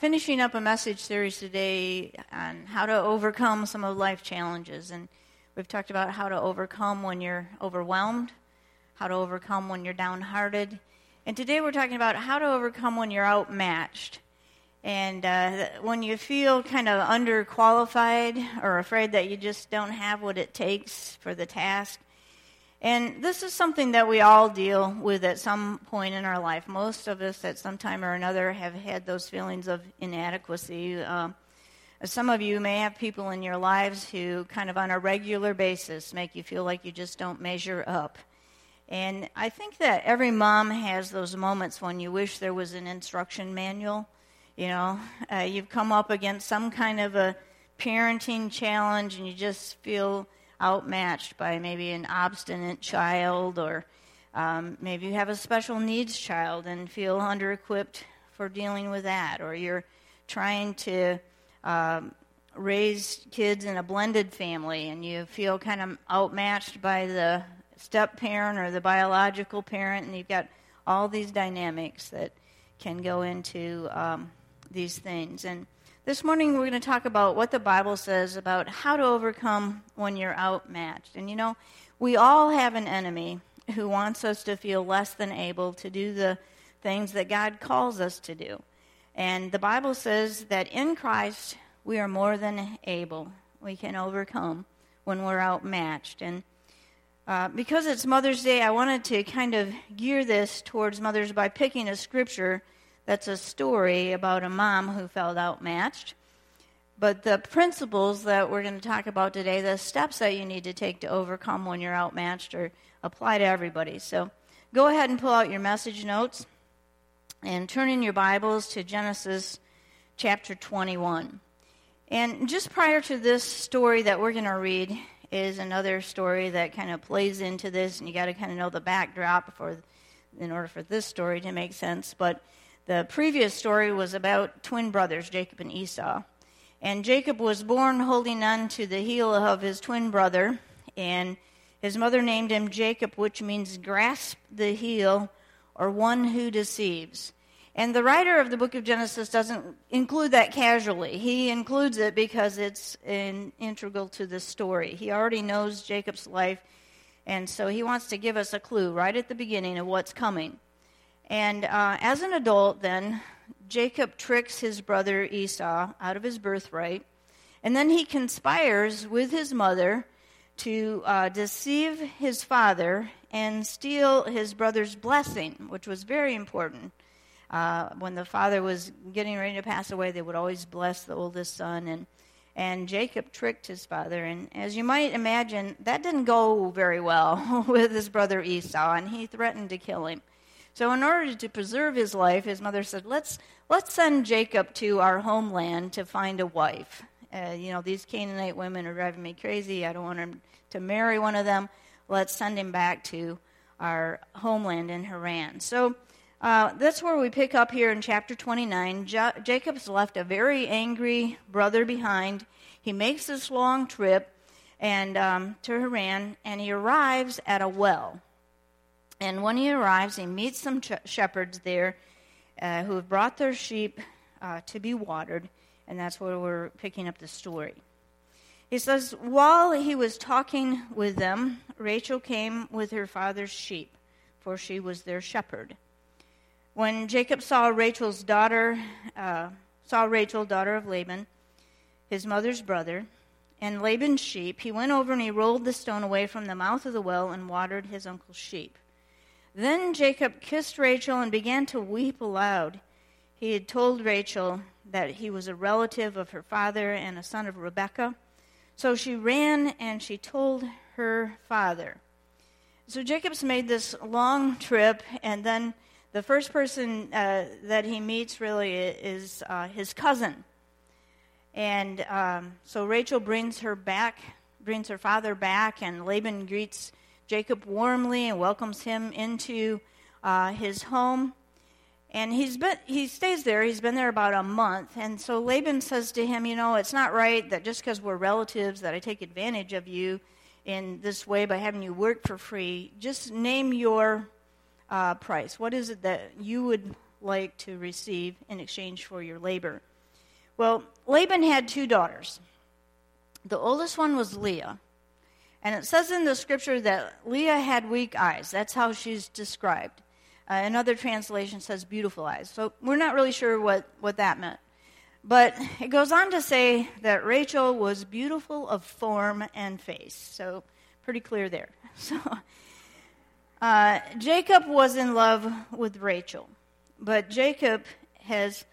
Finishing up a message series today on how to overcome some of life challenges. And we've talked about how to overcome when you're overwhelmed, how to overcome when you're downhearted. And today we're talking about how to overcome when you're outmatched. And when you feel kind of underqualified or afraid that you just don't have what it takes for the task. And this is something that we all deal with at some point in our life. Most of us at some time or another have had those feelings of inadequacy. Some of you may have people in your lives who kind of on a regular basis make you feel like you just don't measure up. And I think that every mom has those moments when you wish there was an instruction manual. You know, you've come up against some kind of a parenting challenge and you just feel outmatched by maybe an obstinate child, or maybe you have a special needs child and feel under-equipped for dealing with that, or you're trying to raise kids in a blended family and you feel kind of outmatched by the step-parent or the biological parent, and you've got all these dynamics that can go into these things. And this morning we're going to talk about what the Bible says about how to overcome when you're outmatched. And you know, we all have an enemy who wants us to feel less than able to do the things that God calls us to do. And the Bible says that in Christ we are more than able. We can overcome when we're outmatched. And because it's Mother's Day, I wanted to kind of gear this towards mothers by picking a scripture that's a story about a mom who felt outmatched. But the principles that we're going to talk about today, the steps that you need to take to overcome when you're outmatched, or apply to everybody. So go ahead and pull out your message notes and turn in your Bibles to Genesis chapter 21. And just prior to this story that we're going to read is another story that kind of plays into this, and you got to kind of know the backdrop in order for this story to make sense. But the previous story was about twin brothers, Jacob and Esau. And Jacob was born holding on to the heel of his twin brother, and his mother named him Jacob, which means grasp the heel, or one who deceives. And the writer of the book of Genesis doesn't include that casually. He includes it because it's integral to the story. He already knows Jacob's life, and so he wants to give us a clue right at the beginning of what's coming. And as an adult then, Jacob tricks his brother Esau out of his birthright, and then he conspires with his mother to deceive his father and steal his brother's blessing, which was very important. When the father was getting ready to pass away, they would always bless the oldest son, and Jacob tricked his father. And as you might imagine, that didn't go very well with his brother Esau, and he threatened to kill him. So in order to preserve his life, his mother said, let's send Jacob to our homeland to find a wife. These Canaanite women are driving me crazy. I don't want him to marry one of them. Let's send him back to our homeland in Haran. So that's where we pick up here in chapter 29. Jacob's left a very angry brother behind. He makes this long trip and to Haran, and he arrives at a well. And when he arrives, he meets some shepherds there who have brought their sheep to be watered, and that's where we're picking up the story. He says, while he was talking with them, Rachel came with her father's sheep, for she was their shepherd. When Jacob saw Rachel, daughter of Laban, his mother's brother, and Laban's sheep, he went over and he rolled the stone away from the mouth of the well and watered his uncle's sheep. Then Jacob kissed Rachel and began to weep aloud. He had told Rachel that he was a relative of her father and a son of Rebekah. So she ran and she told her father. So Jacob's made this long trip, and then the first person that he meets really is his cousin. And so Rachel brings her father back, and Laban greets Jacob warmly and welcomes him into his home. And he stays there. He's been there about a month. And so Laban says to him, it's not right that just because we're relatives that I take advantage of you in this way by having you work for free. Just name your price. What is it that you would like to receive in exchange for your labor. Well, Laban had two daughters. The oldest one was Leah. And it says in the scripture that Leah had weak eyes. That's how she's described. Another translation says beautiful eyes. So we're not really sure what that meant. But it goes on to say that Rachel was beautiful of form and face. So pretty clear there. So Jacob was in love with Rachel. But Jacob has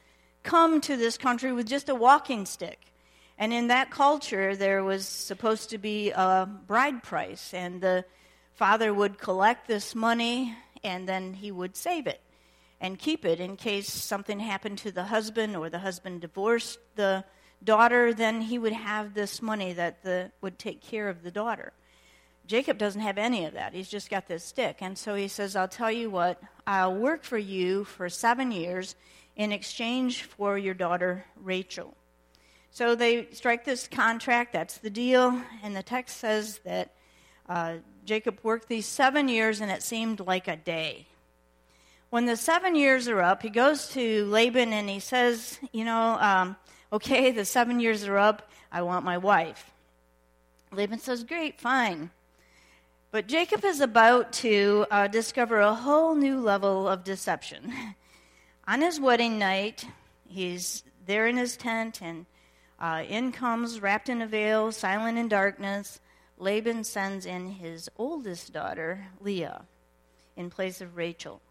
come to this country with just a walking stick. And in that culture, there was supposed to be a bride price, and the father would collect this money, and then he would save it and keep it in case something happened to the husband or the husband divorced the daughter, then he would have this money that would take care of the daughter. Jacob doesn't have any of that. He's just got this stick. And so he says, I'll tell you what, I'll work for you for 7 years in exchange for your daughter Rachel. So they strike this contract, that's the deal, and the text says that Jacob worked these 7 years and it seemed like a day. When the 7 years are up, he goes to Laban and he says, okay, the 7 years are up, I want my wife. Laban says, great, fine. But Jacob is about to discover a whole new level of deception. On his wedding night, he's there in his tent and in comes, wrapped in a veil, silent in darkness, Laban sends in his oldest daughter, Leah, in place of Rachel.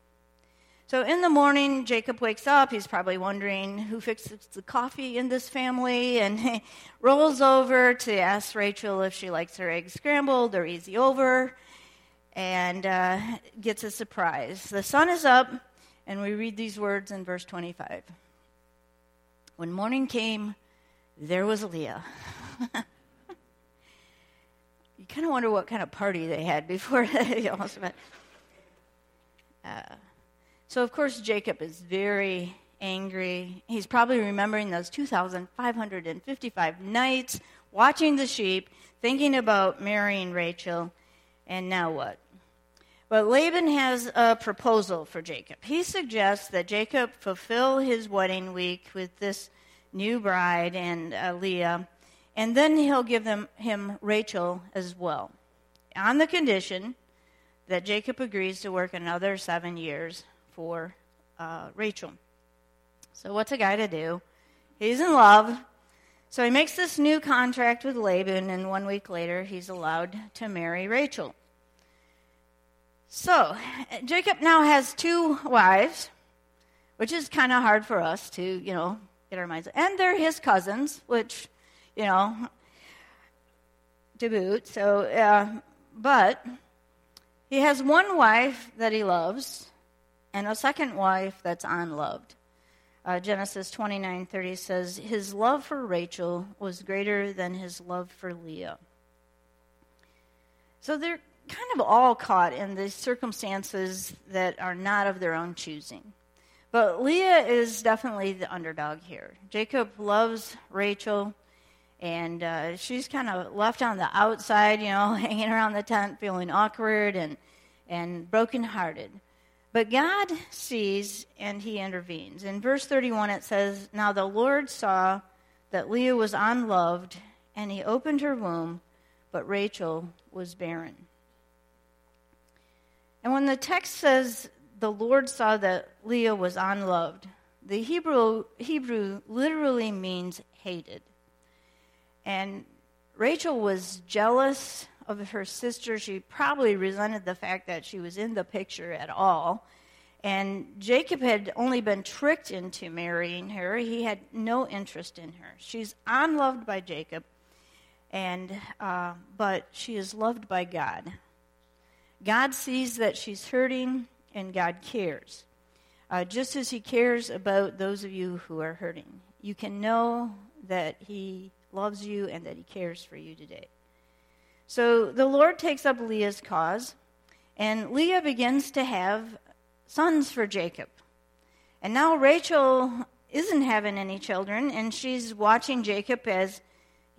So in the morning, Jacob wakes up. He's probably wondering who fixes the coffee in this family, and he rolls over to ask Rachel if she likes her eggs scrambled or easy over, and gets a surprise. The sun is up, and we read these words in verse 25. When morning came, there was Leah. You kind of wonder what kind of party they had before they almost met. So, of course, Jacob is very angry. He's probably remembering those 2,555 nights watching the sheep, thinking about marrying Rachel, and now what? But Laban has a proposal for Jacob. He suggests that Jacob fulfill his wedding week with this new bride and Leah, and then he'll give him Rachel as well, on the condition that Jacob agrees to work another 7 years for Rachel. So what's a guy to do? He's in love, so he makes this new contract with Laban, and 1 week later he's allowed to marry Rachel. So Jacob now has two wives, which is kind of hard for us to, get our minds. And they're his cousins, which, to boot. So, but he has one wife that he loves and a second wife that's unloved. Genesis 29:30 says, his love for Rachel was greater than his love for Leah. So they're kind of all caught in the circumstances that are not of their own choosing. But Leah is definitely the underdog here. Jacob loves Rachel, and she's kind of left on the outside, hanging around the tent, feeling awkward and brokenhearted. But God sees, and he intervenes. In verse 31, it says, now the Lord saw that Leah was unloved, and he opened her womb, but Rachel was barren. And when the text says, the Lord saw that Leah was unloved, the Hebrew literally means hated. And Rachel was jealous of her sister. She probably resented the fact that she was in the picture at all. And Jacob had only been tricked into marrying her. He had no interest in her. She's unloved by Jacob, but she is loved by God. God sees that she's hurting, and God cares, just as he cares about those of you who are hurting. You can know that he loves you and that he cares for you today. So the Lord takes up Leah's cause, and Leah begins to have sons for Jacob. And now Rachel isn't having any children, and she's watching Jacob as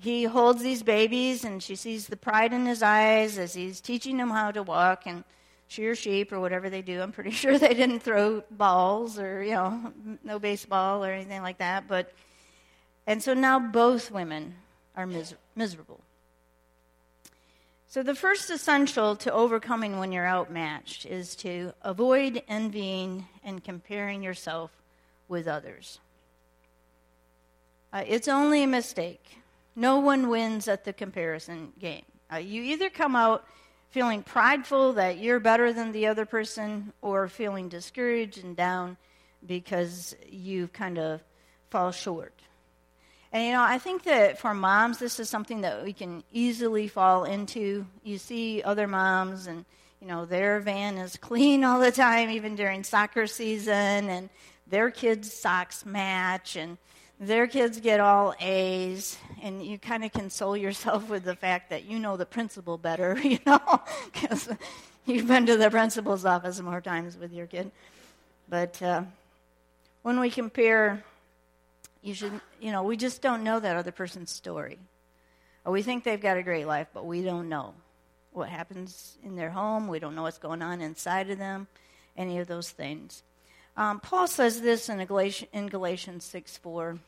he holds these babies, and she sees the pride in his eyes as he's teaching them how to walk, and shear sheep or whatever they do. I'm pretty sure they didn't throw balls or, you know, no baseball or anything like that. But, and so now both women are miserable. So the first essential to overcoming when you're outmatched is to avoid envying and comparing yourself with others. It's only a mistake. No one wins at the comparison game. You either come out feeling prideful that you're better than the other person, or feeling discouraged and down because you kind of fall short. And, you know, I think that for moms, this is something that we can easily fall into. You see other moms and, you know, their van is clean all the time, even during soccer season, and their kids' socks match, and their kids get all A's, and you kind of console yourself with the fact that you know the principal better, you know, because you've been to the principal's office more times with your kid. But when we compare... we just don't know that other person's story. We think they've got a great life, but we don't know what happens in their home. We don't know what's going on inside of them, any of those things. Paul says this in Galatians 6:4.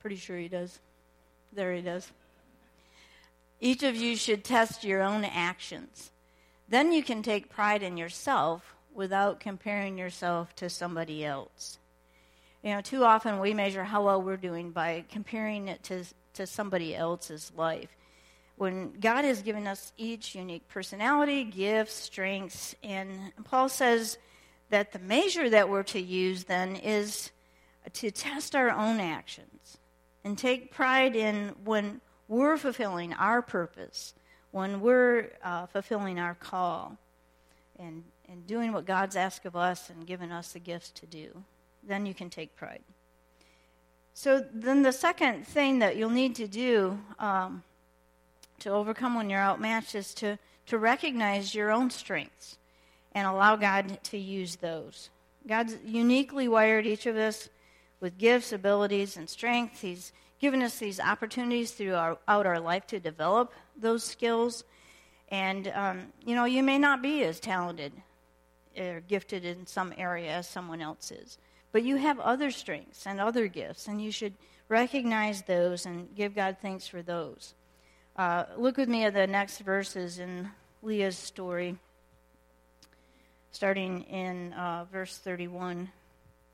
Pretty sure he does. There he does. Each of you should test your own actions. Then you can take pride in yourself without comparing yourself to somebody else. You know, too often we measure how well we're doing by comparing it to somebody else's life, when God has given us each unique personality, gifts, strengths. And Paul says that the measure that we're to use then is to test our own actions and take pride in when we're fulfilling our purpose, when we're fulfilling our call and doing what God's asked of us and given us the gifts to do. Then you can take pride. So then the second thing that you'll need to do to overcome when you're outmatched is to recognize your own strengths and allow God to use those. God's uniquely wired each of us with gifts, abilities, and strengths. He's given us these opportunities throughout our life to develop those skills. And, you may not be as talented or gifted in some area as someone else is. But you have other strengths and other gifts, and you should recognize those and give God thanks for those. Look with me at the next verses in Leah's story, starting in verse 31.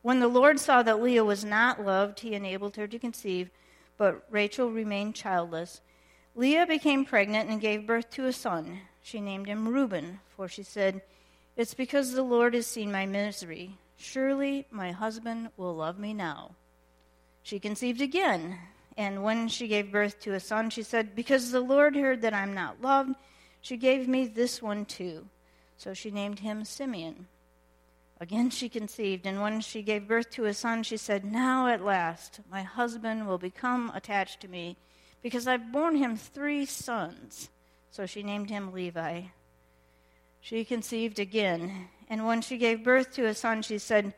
When the Lord saw that Leah was not loved, he enabled her to conceive, but Rachel remained childless. Leah became pregnant and gave birth to a son. She named him Reuben, for she said, "It's because the Lord has seen my misery. Surely my husband will love me now." She conceived again, and when she gave birth to a son, she said, "Because the Lord heard that I'm not loved, she gave me this one too." So she named him Simeon. Again she conceived, and when she gave birth to a son, she said, "Now at last my husband will become attached to me, because I've borne him 3 sons. So she named him Levi. She conceived again, and when she gave birth to a son, she said,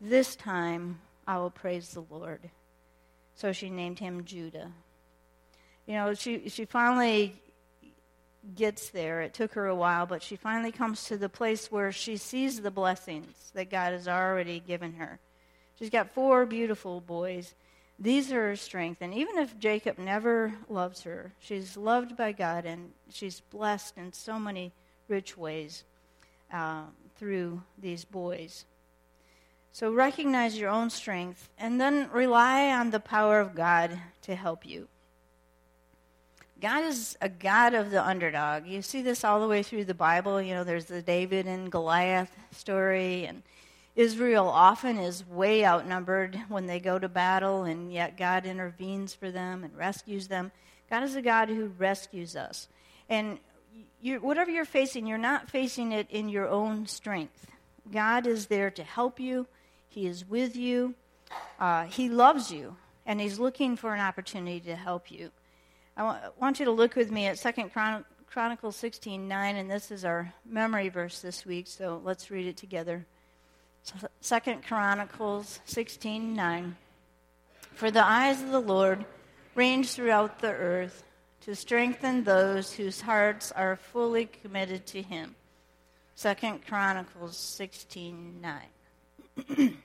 "This time I will praise the Lord." So she named him Judah. You know, she finally gets there. It took her a while, but she finally comes to the place where she sees the blessings that God has already given her. She's got 4 beautiful boys. These are her strength. And even if Jacob never loves her, she's loved by God, and she's blessed in so many rich ways through these boys. So recognize your own strength, and then rely on the power of God to help you. God is a God of the underdog. You see this all the way through the Bible. You know, there's the David and Goliath story, and Israel often is way outnumbered when they go to battle, and yet God intervenes for them and rescues them. God is a God who rescues us. And whatever you're facing, you're not facing it in your own strength. God is there to help you. He is with you. He loves you, and he's looking for an opportunity to help you. I want you to look with me at 2 Chronicles 16:9, and this is our memory verse this week, so let's read it together. 2 Chronicles 16:9. "For the eyes of the Lord range throughout the earth, to strengthen those whose hearts are fully committed to him. 2 Chronicles 16:9.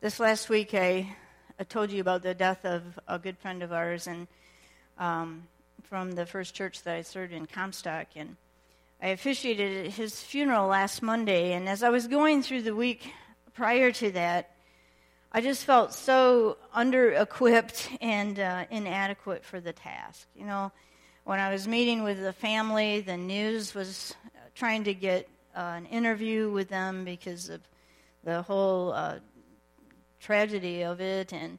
This last week I told you about the death of a good friend of ours and from the first church that I served in, Comstock, and I officiated at his funeral last Monday, and as I was going through the week prior to that, I just felt so under-equipped and inadequate for the task. You know, when I was meeting with the family, the news was trying to get an interview with them because of the whole tragedy of it. And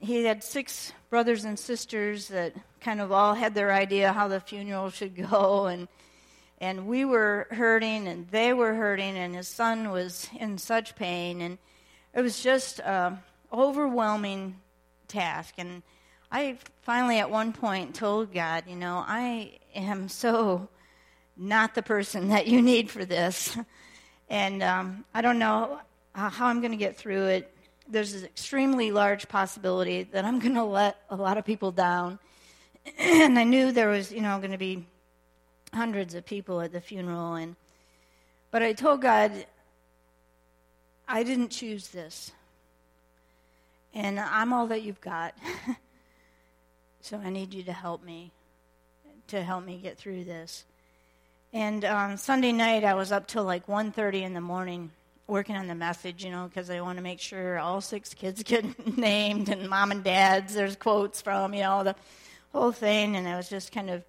he had 6 brothers and sisters that kind of all had their idea how the funeral should go. And we were hurting, and they were hurting, and his son was in such pain. And it was just an overwhelming task. And I finally at one point told God, you know, I am so not the person that you need for this. And I don't know how I'm going to get through it. There's an extremely large possibility that I'm going to let a lot of people down. And I knew there was, you know, going to be hundreds of people at the funeral. But I told God, I didn't choose this, and I'm all that you've got, so I need you to help me get through this. And Sunday night, I was up till like 1:30 in the morning working on the message, you know, because I want to make sure all 6 kids get named, and mom and dads, there's quotes from, you know, the whole thing, and I was just kind of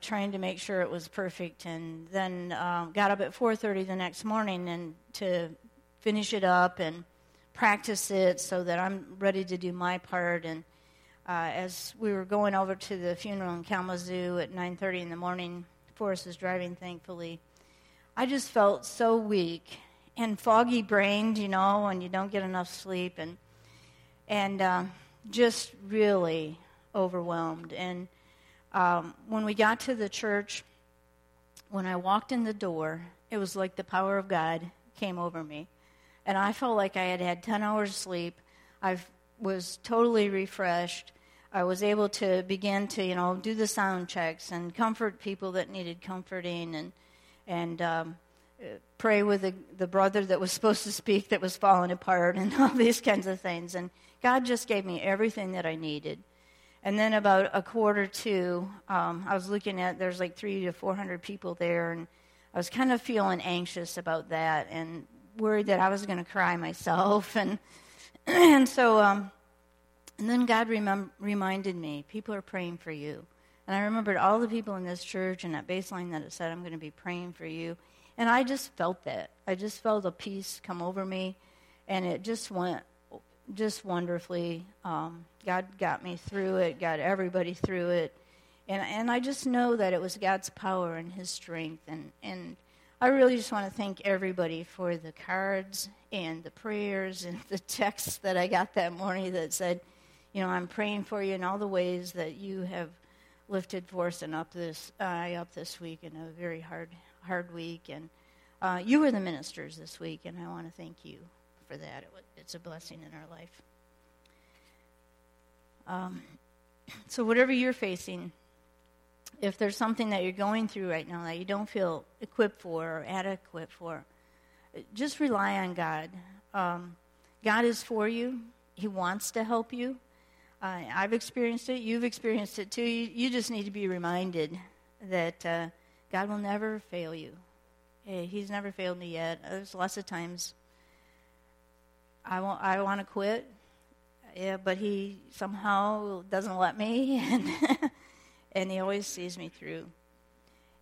trying to make sure it was perfect, and then got up at 4:30 the next morning and to finish it up and practice it so that I'm ready to do my part. And as we were going over to the funeral in Kalamazoo at 9:30 in the morning, Forrest was driving, thankfully, I just felt so weak and foggy-brained, you know, when you don't get enough sleep, and just really overwhelmed. And when we got to the church, when I walked in the door, it was like the power of God came over me. And I felt like I had had 10 hours sleep. I was totally refreshed. I was able to begin to, you know, do the sound checks and comfort people that needed comforting, and pray with the brother that was supposed to speak that was falling apart, and all these kinds of things. And God just gave me everything that I needed. And then about 1:45, I was looking at, there's like 300 to 400 people there, and I was kind of feeling anxious about that, and worried that I was going to cry myself, and so and then God reminded me, people are praying for you. And I remembered all the people in this church and that baseline that it said, I'm going to be praying for you. And I just felt that. I just felt a peace come over me, and it just went just wonderfully. God got me through it, got everybody through it, and I just know that it was God's power and his strength, and I really just want to thank everybody for the cards and the prayers and the texts that I got that morning that said, you know, I'm praying for you in all the ways that you have lifted Forrest and up this week in a very hard week. And you were the ministers this week, and I want to thank you for that. It's a blessing in our life. So whatever you're facing, if there's something that you're going through right now that you don't feel equipped for or adequate for, just rely on God. God is for you. He wants to help you. I've experienced it. You've experienced it too. You just need to be reminded that God will never fail you. He's never failed me yet. There's lots of times I want to quit, but he somehow doesn't let me. And he always sees me through.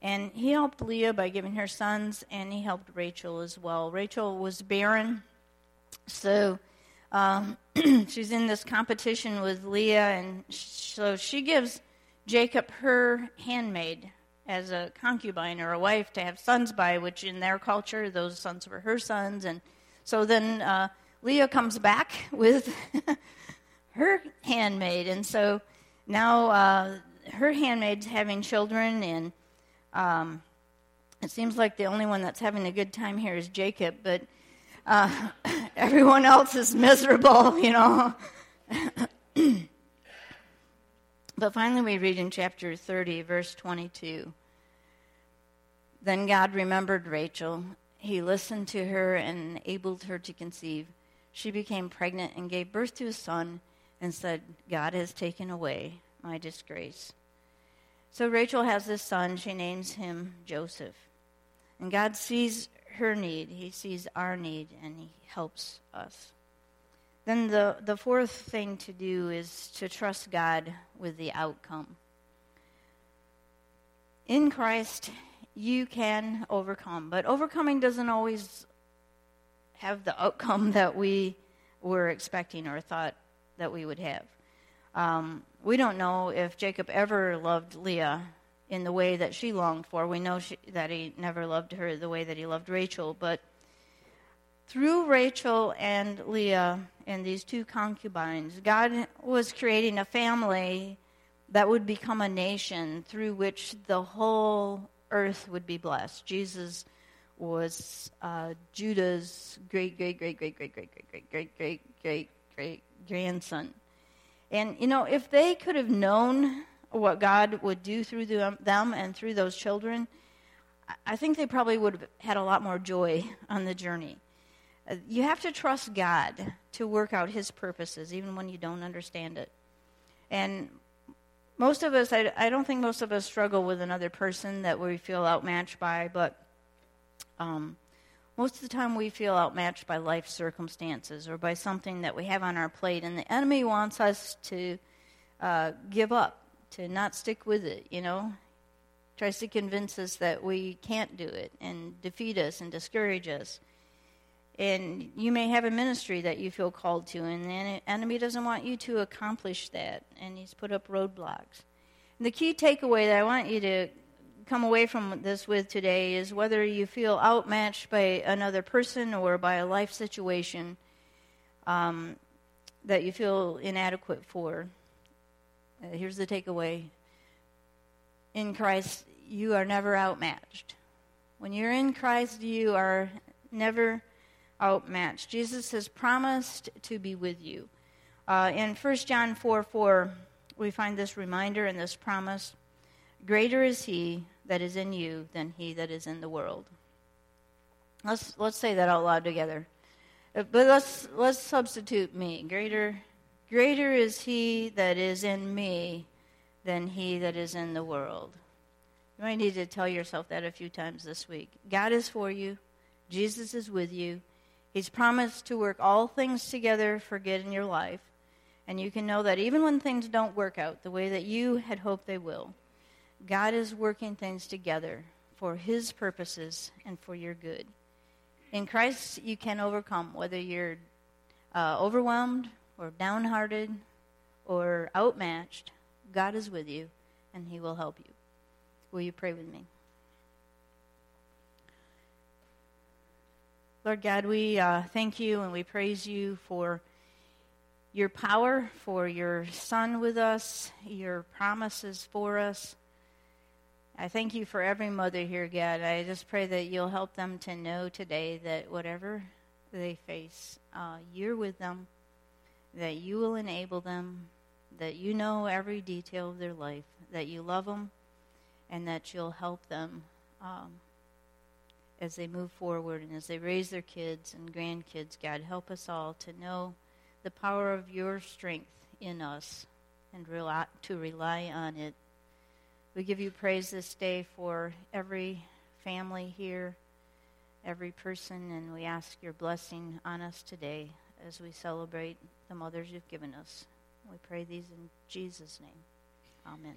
And he helped Leah by giving her sons, and he helped Rachel as well. Rachel was barren, so she's in this competition with Leah, and so she gives Jacob her handmaid as a concubine or a wife to have sons by, which in their culture, those sons were her sons. And so then Leah comes back with her handmaid, and so now her handmaid's having children, and it seems like the only one that's having a good time here is Jacob, but everyone else is miserable, you know. But finally we read in chapter 30, verse 22. Then God remembered Rachel. He listened to her and enabled her to conceive. She became pregnant and gave birth to a son and said, God has taken away my disgrace. So Rachel has this son. She names him Joseph. And God sees her need. He sees our need, and he helps us. Then the fourth thing to do is to trust God with the outcome. In Christ, you can overcome. But overcoming doesn't always have the outcome that we were expecting or thought that we would have. We don't know if Jacob ever loved Leah in the way that she longed for. We know that he never loved her the way that he loved Rachel. But through Rachel and Leah and these two concubines, God was creating a family that would become a nation through which the whole earth would be blessed. Jesus was Judah's great-great-great-great-great-great-great-great-great-great-great-grandson. And, you know, if they could have known what God would do through them and through those children, I think they probably would have had a lot more joy on the journey. You have to trust God to work out his purposes, even when you don't understand it. And most of us, I don't think most of us struggle with another person that we feel outmatched by, but most of the time we feel outmatched by life circumstances or by something that we have on our plate, and the enemy wants us to give up, to not stick with it, you know. Tries to convince us that we can't do it and defeat us and discourage us. And you may have a ministry that you feel called to, and the enemy doesn't want you to accomplish that, and he's put up roadblocks. And the key takeaway that I want you to come away from this with today is whether you feel outmatched by another person or by a life situation that you feel inadequate for. Here's the takeaway. In Christ, you are never outmatched. When you're in Christ, you are never outmatched. Jesus has promised to be with you. In 1 John 4:4, we find this reminder and this promise. Greater is he that is in you than he that is in the world. Let's say that out loud together. But let's substitute me. Greater is he that is in me than he that is in the world. You might need to tell yourself that a few times this week. God is for you. Jesus is with you. He's promised to work all things together for good in your life. And you can know that even when things don't work out the way that you had hoped they will, God is working things together for his purposes and for your good. In Christ, you can overcome, whether you're overwhelmed or downhearted or outmatched. God is with you, and he will help you. Will you pray with me? Lord God, we thank you and we praise you for your power, for your Son with us, your promises for us. I thank you for every mother here, God. I just pray that you'll help them to know today that whatever they face, you're with them, that you will enable them, that you know every detail of their life, that you love them, and that you'll help them as they move forward and as they raise their kids and grandkids. God, help us all to know the power of your strength in us and to rely on it. We give you praise this day for every family here, every person, and we ask your blessing on us today as we celebrate the mothers you've given us. We pray these in Jesus' name. Amen.